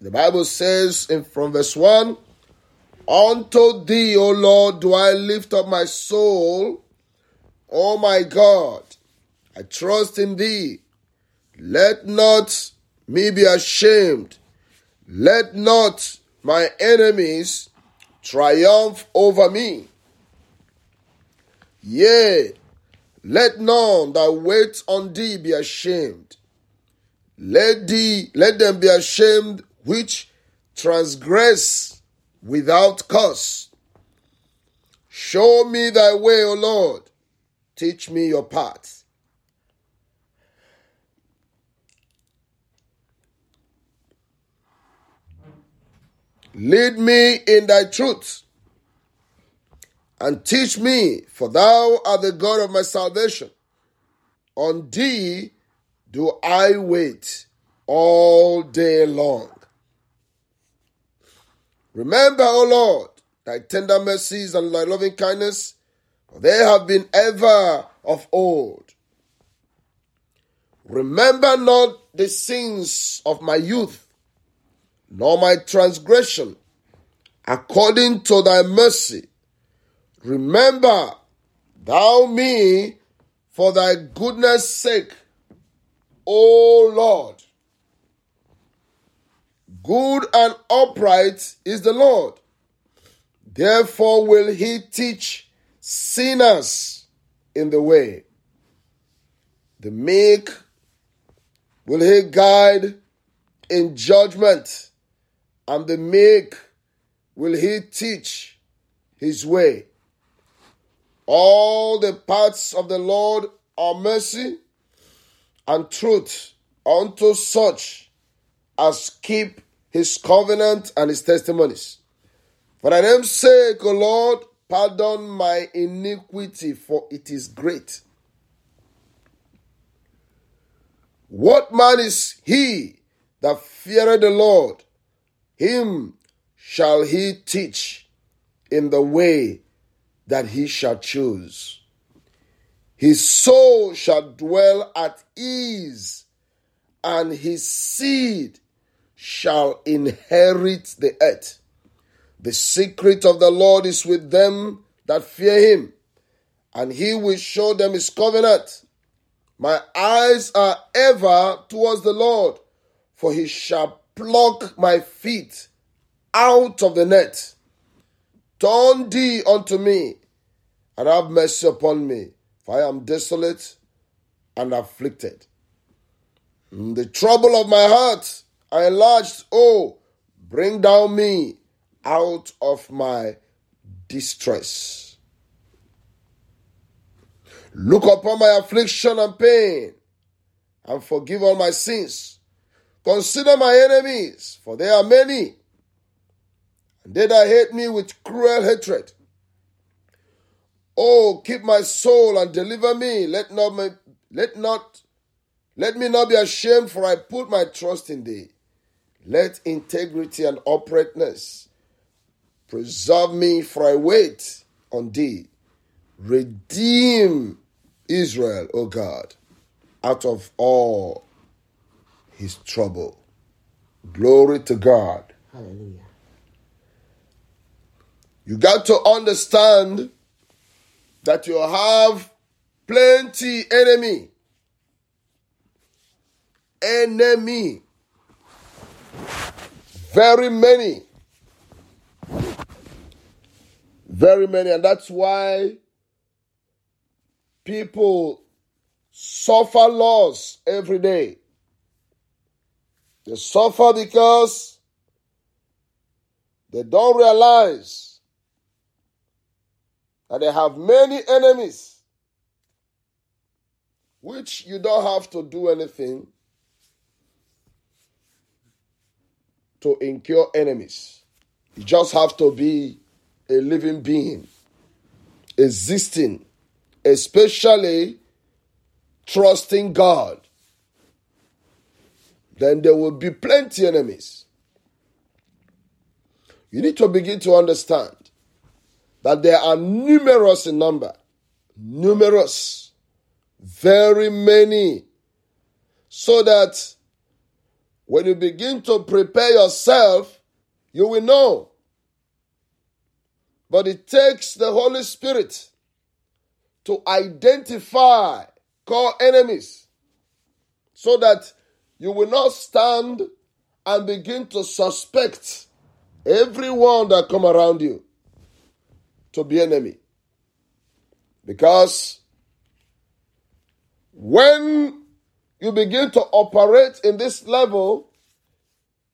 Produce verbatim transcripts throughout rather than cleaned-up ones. The Bible says in from verse one, unto thee, O Lord, do I lift up my soul. O my God, I trust in thee. Let not me be ashamed. Let not my enemies triumph over me. Yea, let none that wait on thee be ashamed. Let thee, let them be ashamed which transgress without cause. Show me thy way, O Lord. Teach me your path. Lead me in thy truth, and teach me, for thou art the God of my salvation. On thee do I wait all day long. Remember, O Lord, thy tender mercies and thy loving kindness, for they have been ever of old. Remember not the sins of my youth, nor my transgression. According to thy mercy, remember thou me for thy goodness' sake, O Lord. Good and upright is the Lord. Therefore will he teach sinners in the way. The meek will he guide in judgment, and the meek will he teach his way. All the paths of the Lord are mercy and truth unto such as keep his covenant and his testimonies. For thy name's sake, O Lord, pardon my iniquity, for it is great. What man is he that feareth the Lord? Him shall he teach in the way that he shall choose. His soul shall dwell at ease, and his seed shall inherit the earth. The secret of the Lord is with them that fear him, and he will show them his covenant. My eyes are ever towards the Lord, for he shall pluck my feet out of the net. Turn thee unto me, and have mercy upon me, for I am desolate and afflicted. In the trouble of my heart I enlarged, oh, bring down me out of my distress. Look upon my affliction and pain, and forgive all my sins. Consider my enemies, for they are many, and they that hate me with cruel hatred. Oh, keep my soul and deliver me. Let not my, let not, let me not be ashamed, for I put my trust in thee. Let integrity and uprightness preserve me, for I wait on thee. Redeem Israel, O God, out of all his trouble. Glory to God. Hallelujah. You got to understand that you have plenty enemy. enemy. Very many. Very many. And that's why people suffer loss every day. They suffer because they don't realize that they have many enemies, which you don't have to do anything to incur enemies. You just have to be a living being, existing, especially trusting God. Then there will be plenty of enemies. You need to begin to understand that they are numerous in number. Numerous. Very many. So that when you begin to prepare yourself, you will know. But it takes the Holy Spirit to identify core enemies so that you will not stand and begin to suspect everyone that come around you to be enemy. Because when you begin to operate in this level,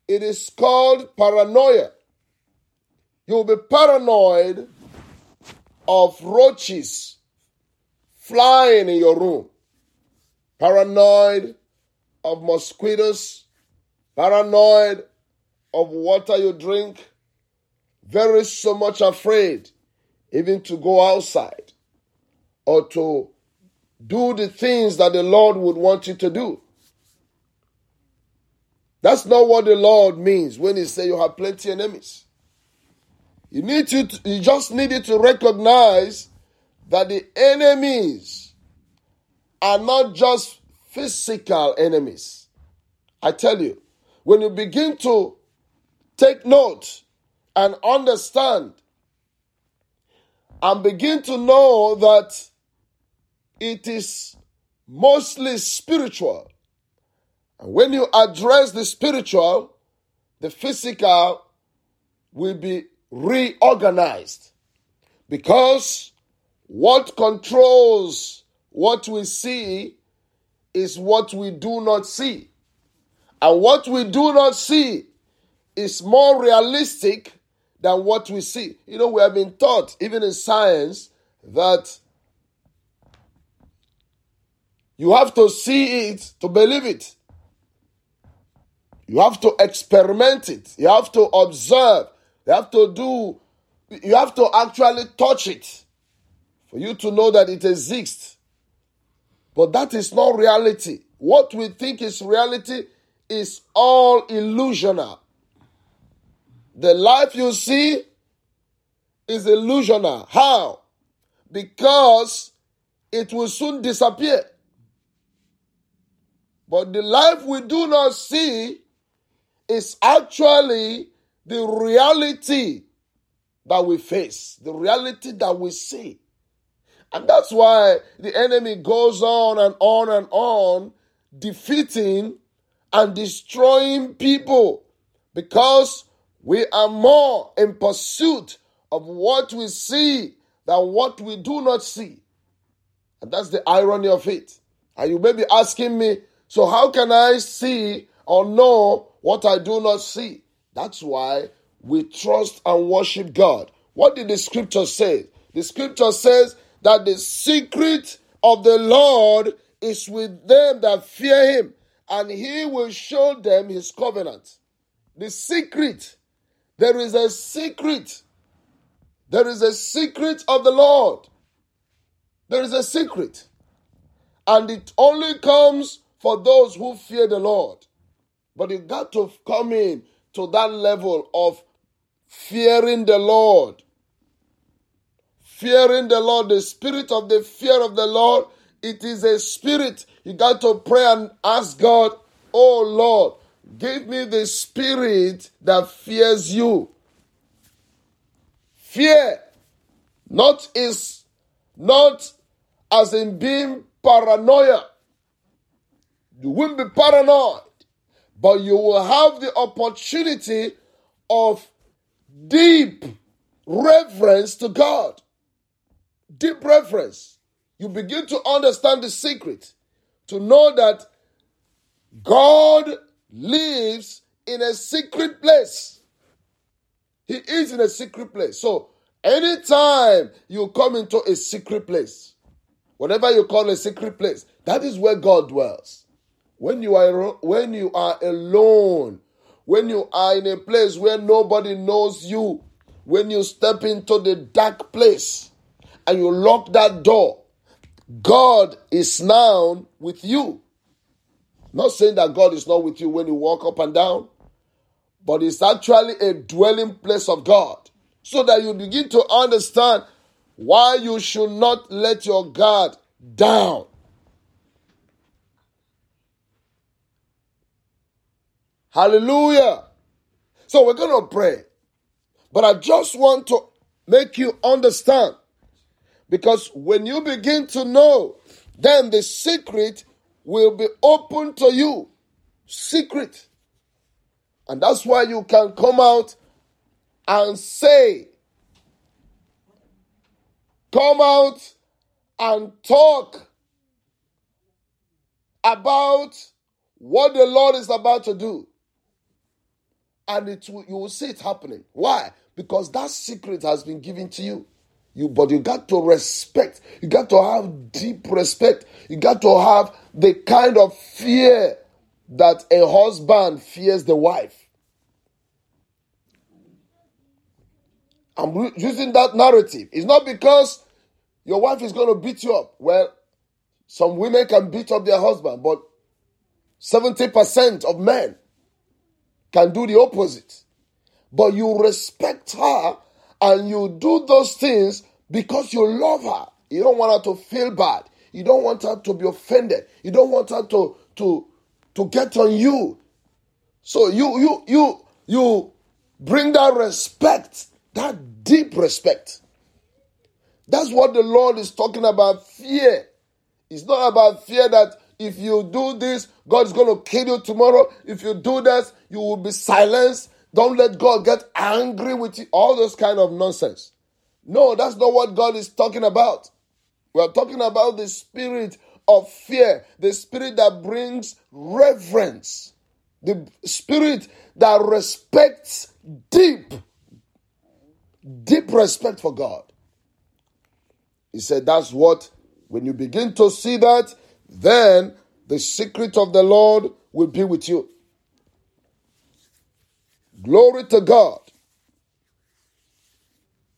it is called paranoia. You will be paranoid of roaches flying in your room. Paranoid of mosquitoes. Paranoid of water you drink. Very so much afraid even to go outside or to do the things that the Lord would want you to do. That's not what the Lord means when he says you have plenty of enemies. You need to, you just needed to recognize that the enemies are not just physical enemies. I tell you, when you begin to take note and understand and begin to know that it is mostly spiritual. And when you address the spiritual, the physical will be reorganized. Because what controls what we see is what we do not see. And what we do not see is more realistic than what we see. You know, we have been taught, even in science, that you have to see it to believe it. You have to experiment it. You have to observe. You have to do, you have to actually touch it for you to know that it exists. But that is not reality. What we think is reality is all illusional. The life you see is illusional. How? Because it will soon disappear. But the life we do not see is actually the reality that we face, the reality that we see. And that's why the enemy goes on and on and on, defeating and destroying people, because we are more in pursuit of what we see than what we do not see. And that's the irony of it. And you may be asking me, so how can I see or know what I do not see? That's why we trust and worship God. What did the scripture say? The scripture says that the secret of the Lord is with them that fear him, and he will show them his covenant. The secret. There is a secret. There is a secret of the Lord. There is a secret. And it only comes for those who fear the Lord. But you got to come in to that level of fearing the Lord. Fearing the Lord, the spirit of the fear of the Lord, it is a spirit. You got to pray and ask God, oh Lord, give me the spirit that fears you. Fear, not is not as in being paranoia. You won't be paranoid. but you will have the opportunity of deep reverence to God. Deep reverence. You begin to understand the secret, to know that God lives in a secret place. He is in a secret place. So, anytime you come into a secret place, whatever you call a secret place, that is where God dwells. When you are when you are alone, when you are in a place where nobody knows you, when you step into the dark place and you lock that door, God is now with you. Not saying that God is not with you when you walk up and down, but it's actually a dwelling place of God. So that you begin to understand why you should not let your guard down. Hallelujah. So we're going to pray. But I just want to make you understand. Because when you begin to know, then the secret will be open to you. Secret. And that's why you can come out and say, come out and talk about what the Lord is about to do. And it will, you will see it happening. Why? Because that secret has been given to you. You, but you got to respect. You got to have deep respect. You got to have the kind of fear that a husband fears the wife. I'm using that narrative. It's not because your wife is going to beat you up. Well, some women can beat up their husband, but seventy percent of men can do the opposite. But you respect her and you do those things because you love her. You don't want her to feel bad. You don't want her to be offended. You don't want her to to, to get on you. So you you you you bring that respect. That deep respect. That's what the Lord is talking about, fear. It's not about fear that if you do this, God is going to kill you tomorrow. If you do that, you will be silenced. Don't let God get angry with you. All those kind of nonsense. No, that's not what God is talking about. We are talking about the spirit of fear. The spirit that brings reverence. The spirit that respects deep. Deep respect for God. He said that's what, when you begin to see that, then the secret of the Lord will be with you. Glory to God.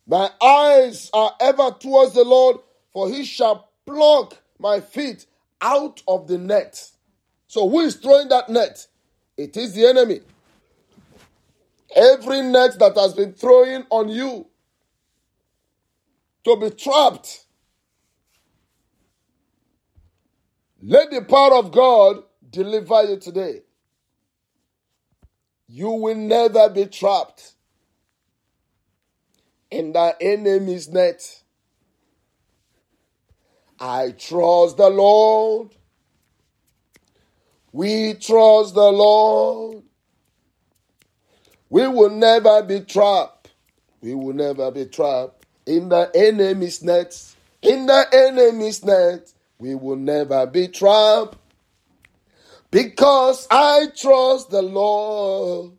My eyes are ever towards the Lord, for he shall pluck my feet out of the net. So who is throwing that net? It is the enemy. Every net that has been thrown on you to be trapped, let the power of God deliver you today. You will never be trapped in the enemy's net. I trust the Lord. We trust the Lord. We will never be trapped. We will never be trapped in the enemy's net. In the enemy's net, we will never be trapped. Because I trust the Lord.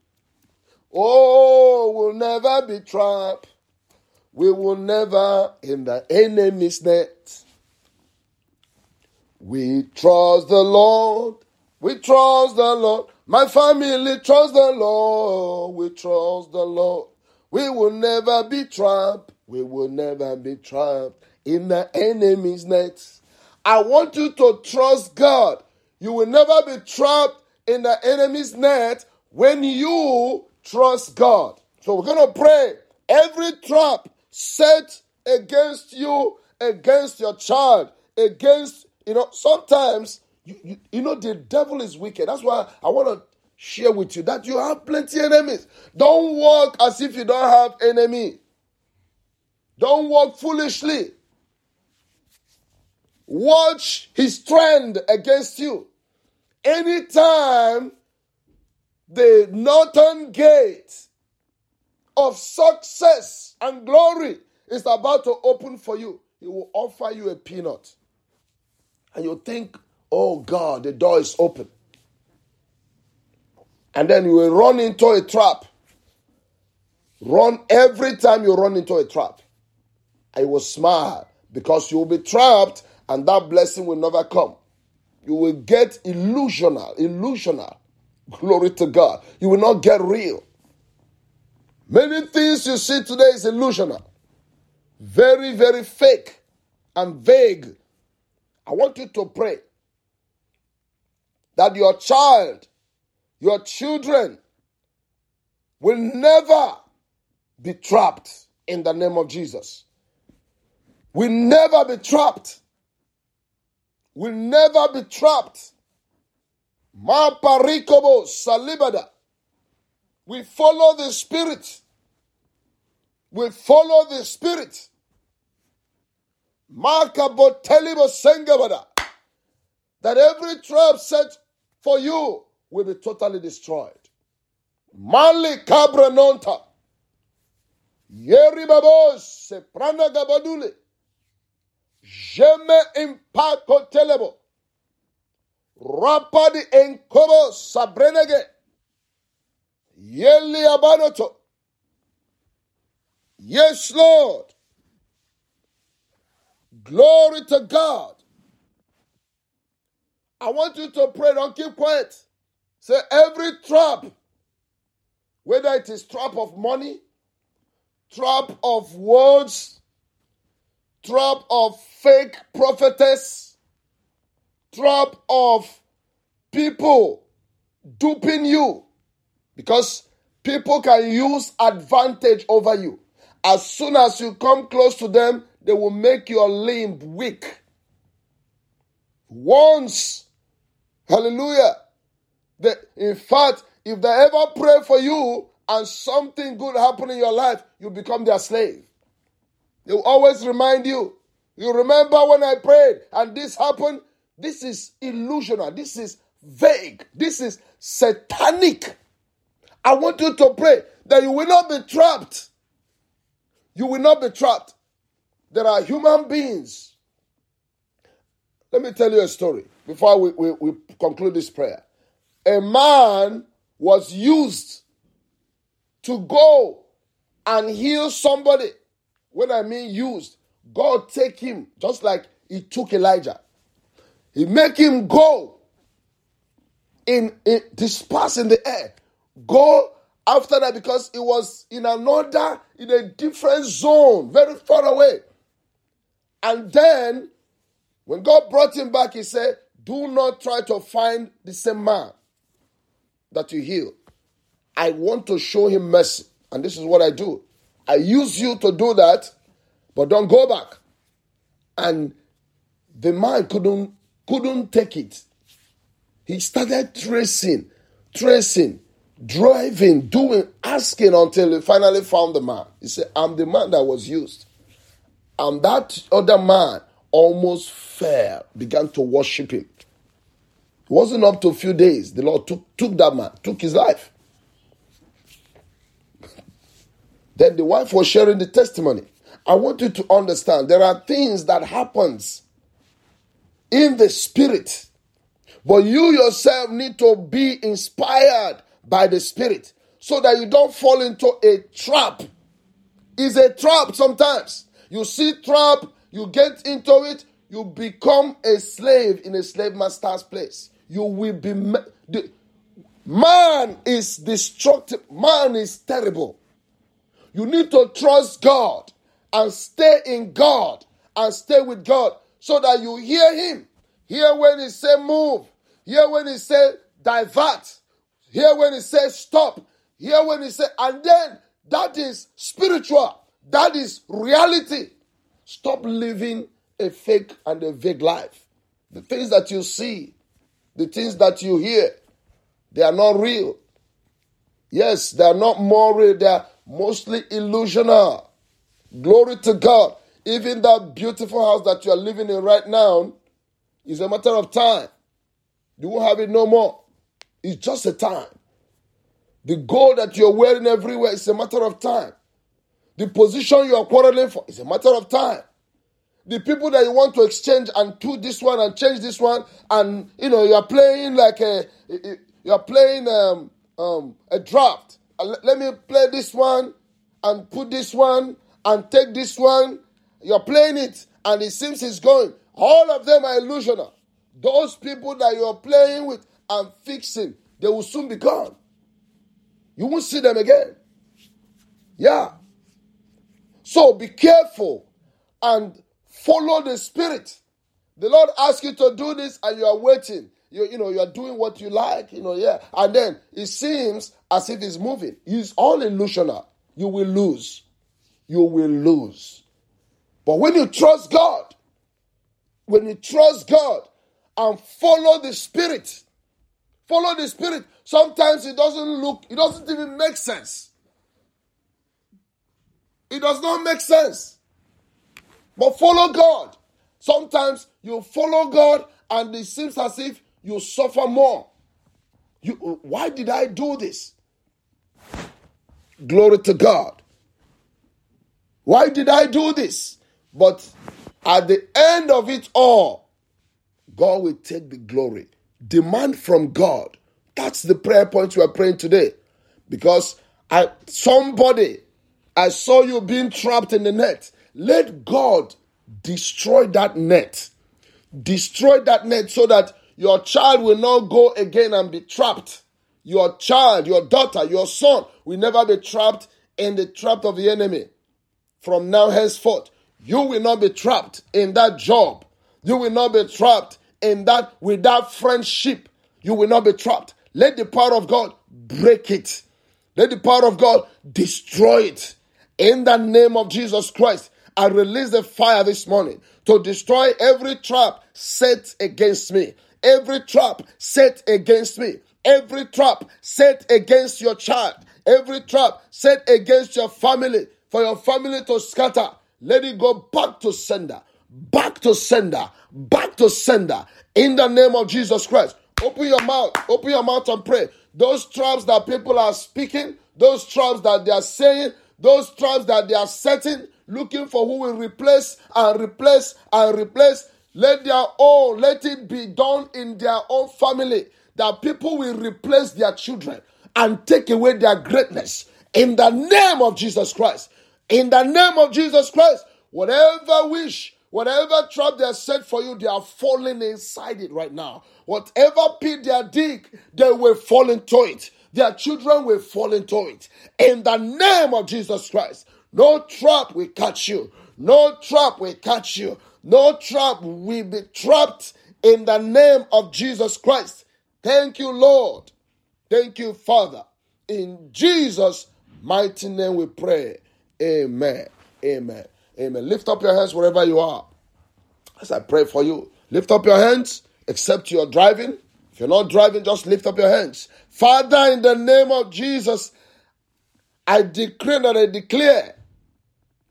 Oh, we'll never be trapped. We will never in the enemy's net. We trust the Lord. We trust the Lord. My family trusts the Lord. We trust the Lord. We will never be trapped. We will never be trapped in the enemy's net. I want you to trust God. You will never be trapped in the enemy's net when you trust God. So we're going to pray. Every trap set against you, against your child, against, you know, sometimes You, you, you know, the devil is wicked. That's why I want to share with you that you have plenty of enemies. Don't walk as if you don't have enemy. Don't walk foolishly. Watch his trend against you. Anytime the northern gate of success and glory is about to open for you, he will offer you a peanut. And you think, oh God, the door is open. And then you will run into a trap. Run every time you run into a trap. I will smile because you will be trapped and that blessing will never come. You will get illusional, illusional. Glory to God. You will not get real. Many things you see today is illusional. Very, very fake and vague. I want you to pray that your child, your children will never be trapped in the name of Jesus. Will never be trapped. Will never be trapped. Ma parikobo salibada. We follow the Spirit. We follow the Spirit. Makabo telibo sengabada. That every trap set for you will be totally destroyed. Mali kabra nonta. Yeri babos se prana gabadule. Jeme impako telebo. Rapadi enkobo sabrenege. Yeli abanoto. Yes, Lord. Glory to God. I want you to pray. Don't keep quiet. Say every trap, whether it is trap of money, trap of words, trap of fake prophetess, trap of people duping you, because people can use advantage over you. As soon as you come close to them, they will make your limb weak. Once, hallelujah. They, in fact, if they ever pray for you and something good happen in your life, you become their slave. They will always remind you. You remember when I prayed and this happened? This is illusional. This is vague. This is satanic. I want you to pray that you will not be trapped. You will not be trapped. There are human beings. Let me tell you a story before we, we, we conclude this prayer. A man was used to go and heal somebody. When I mean used, God take him just like he took Elijah. He make him go in, in disperse in the air. Go after that because it was in another, in a different zone, very far away. And then, when God brought him back, he said, do not try to find the same man that you healed. I want to show him mercy. And this is what I do. I use you to do that, but don't go back. And the man couldn't, couldn't take it. He started tracing, tracing. Driving, doing, asking until he finally found the man. He said, I'm the man that was used. And that other man almost fell, began to worship him. It wasn't up to a few days. The Lord took, took that man, took his life. Then the wife was sharing the testimony. I want you to understand, there are things that happens in the spirit. But you yourself need to be inspired by the Spirit, so that you don't fall into a trap. It's a trap sometimes. You see trap, you get into it, you become a slave in a slave master's place. You will be... Ma- the, man is destructive. Man is terrible. You need to trust God and stay in God and stay with God so that you hear Him. Hear when He say move. Hear when He say divert. Hear when He says stop. Hear when He says, and then that is spiritual. That is reality. Stop living a fake and a vague life. The things that you see, the things that you hear, they are not real. Yes, they are not more real. They are mostly illusional. Glory to God. Even that beautiful house that you are living in right now is a matter of time. You won't have it no more. It's just a time. The gold that you're wearing everywhere is a matter of time. The position you're quarreling for is a matter of time. The people that you want to exchange and do this one and change this one, and you know you are playing like a you are playing um, um, a draft. Let me play this one and put this one and take this one. You're playing it and it seems it's going. All of them are illusional. Those people that you're playing with and fixing, they will soon be gone. You won't see them again. Yeah. So be careful and follow the Spirit. The Lord asks you to do this and you are waiting. You, you know, you are doing what you like, you know, yeah. And then it seems as if it's moving. It's all illusional. You will lose. You will lose. But when you trust God, when you trust God and follow the Spirit, follow the Spirit, sometimes it doesn't look, it doesn't even make sense. It does not make sense. But follow God. Sometimes you follow God and it seems as if you suffer more. You, why did I do this? Glory to God. Why did I do this? But at the end of it all, God will take the glory. Demand from God. That's the prayer point we are praying today. Because I, somebody, I saw you being trapped in the net. Let God destroy that net. Destroy that net so that your child will not go again and be trapped. Your child, your daughter, your son will never be trapped in the trap of the enemy. From now henceforth, you will not be trapped in that job. You will not be trapped in that, with that friendship. You will not be trapped. Let the power of God break it. Let the power of God destroy it. In the name of Jesus Christ, I release the fire this morning to destroy every trap set against me. Every trap set against me. Every trap set against your child. Every trap set against your family. For your family to scatter. Let it go back to sender. Back to sender. Back to sender. In the name of Jesus Christ. Open your mouth. Open your mouth and pray. Those traps that people are speaking. Those traps that they are saying. Those traps that they are setting. Looking for who will replace and replace and replace. Let their own. Let it be done in their own family. That people will replace their children. And take away their greatness. In the name of Jesus Christ. In the name of Jesus Christ. Whatever wish. Whatever trap they are set for you, they are falling inside it right now. Whatever pit they are dig, they will fall into it. Their children will fall into it. In the name of Jesus Christ, no trap will catch you. No trap will catch you. No trap will be trapped in the name of Jesus Christ. Thank you, Lord. Thank you, Father. In Jesus' mighty name we pray. Amen. Amen. Amen. Lift up your hands wherever you are. As I pray for you, lift up your hands, except you're driving. If you're not driving, just lift up your hands. Father, in the name of Jesus, I decree and I declare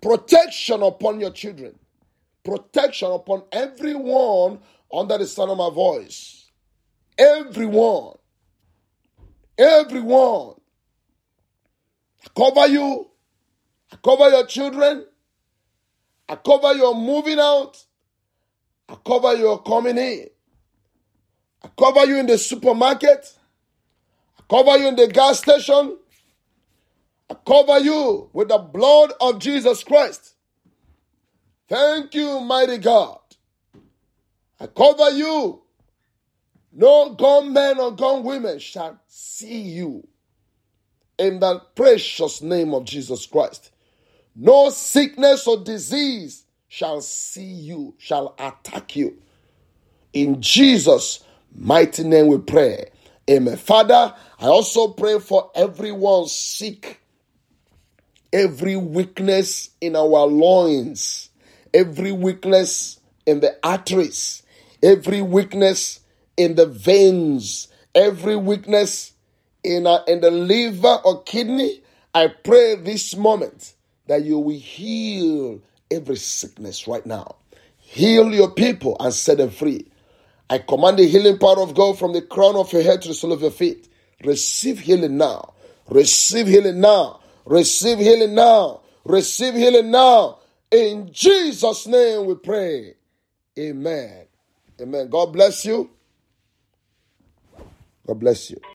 protection upon your children. Protection upon everyone under the sound of my voice. Everyone. Everyone. I cover you. I cover your children. I cover your moving out. I cover your coming in. I cover you in the supermarket. I cover you in the gas station. I cover you with the blood of Jesus Christ. Thank you, mighty God. I cover you. No gone men or gone women shall see you. In the precious name of Jesus Christ. No sickness or disease shall see you, shall attack you. In Jesus' mighty name we pray. Amen. Father, I also pray for everyone sick. Every weakness in our loins. Every weakness in the arteries. Every weakness in the veins. Every weakness in, our, in the liver or kidney. I pray this moment that you will heal every sickness right now. Heal your people and set them free. I command the healing power of God from the crown of your head to the sole of your feet. Receive healing now. Receive healing now. Receive healing now. Receive healing now. In Jesus' name we pray. Amen. Amen. God bless you. God bless you.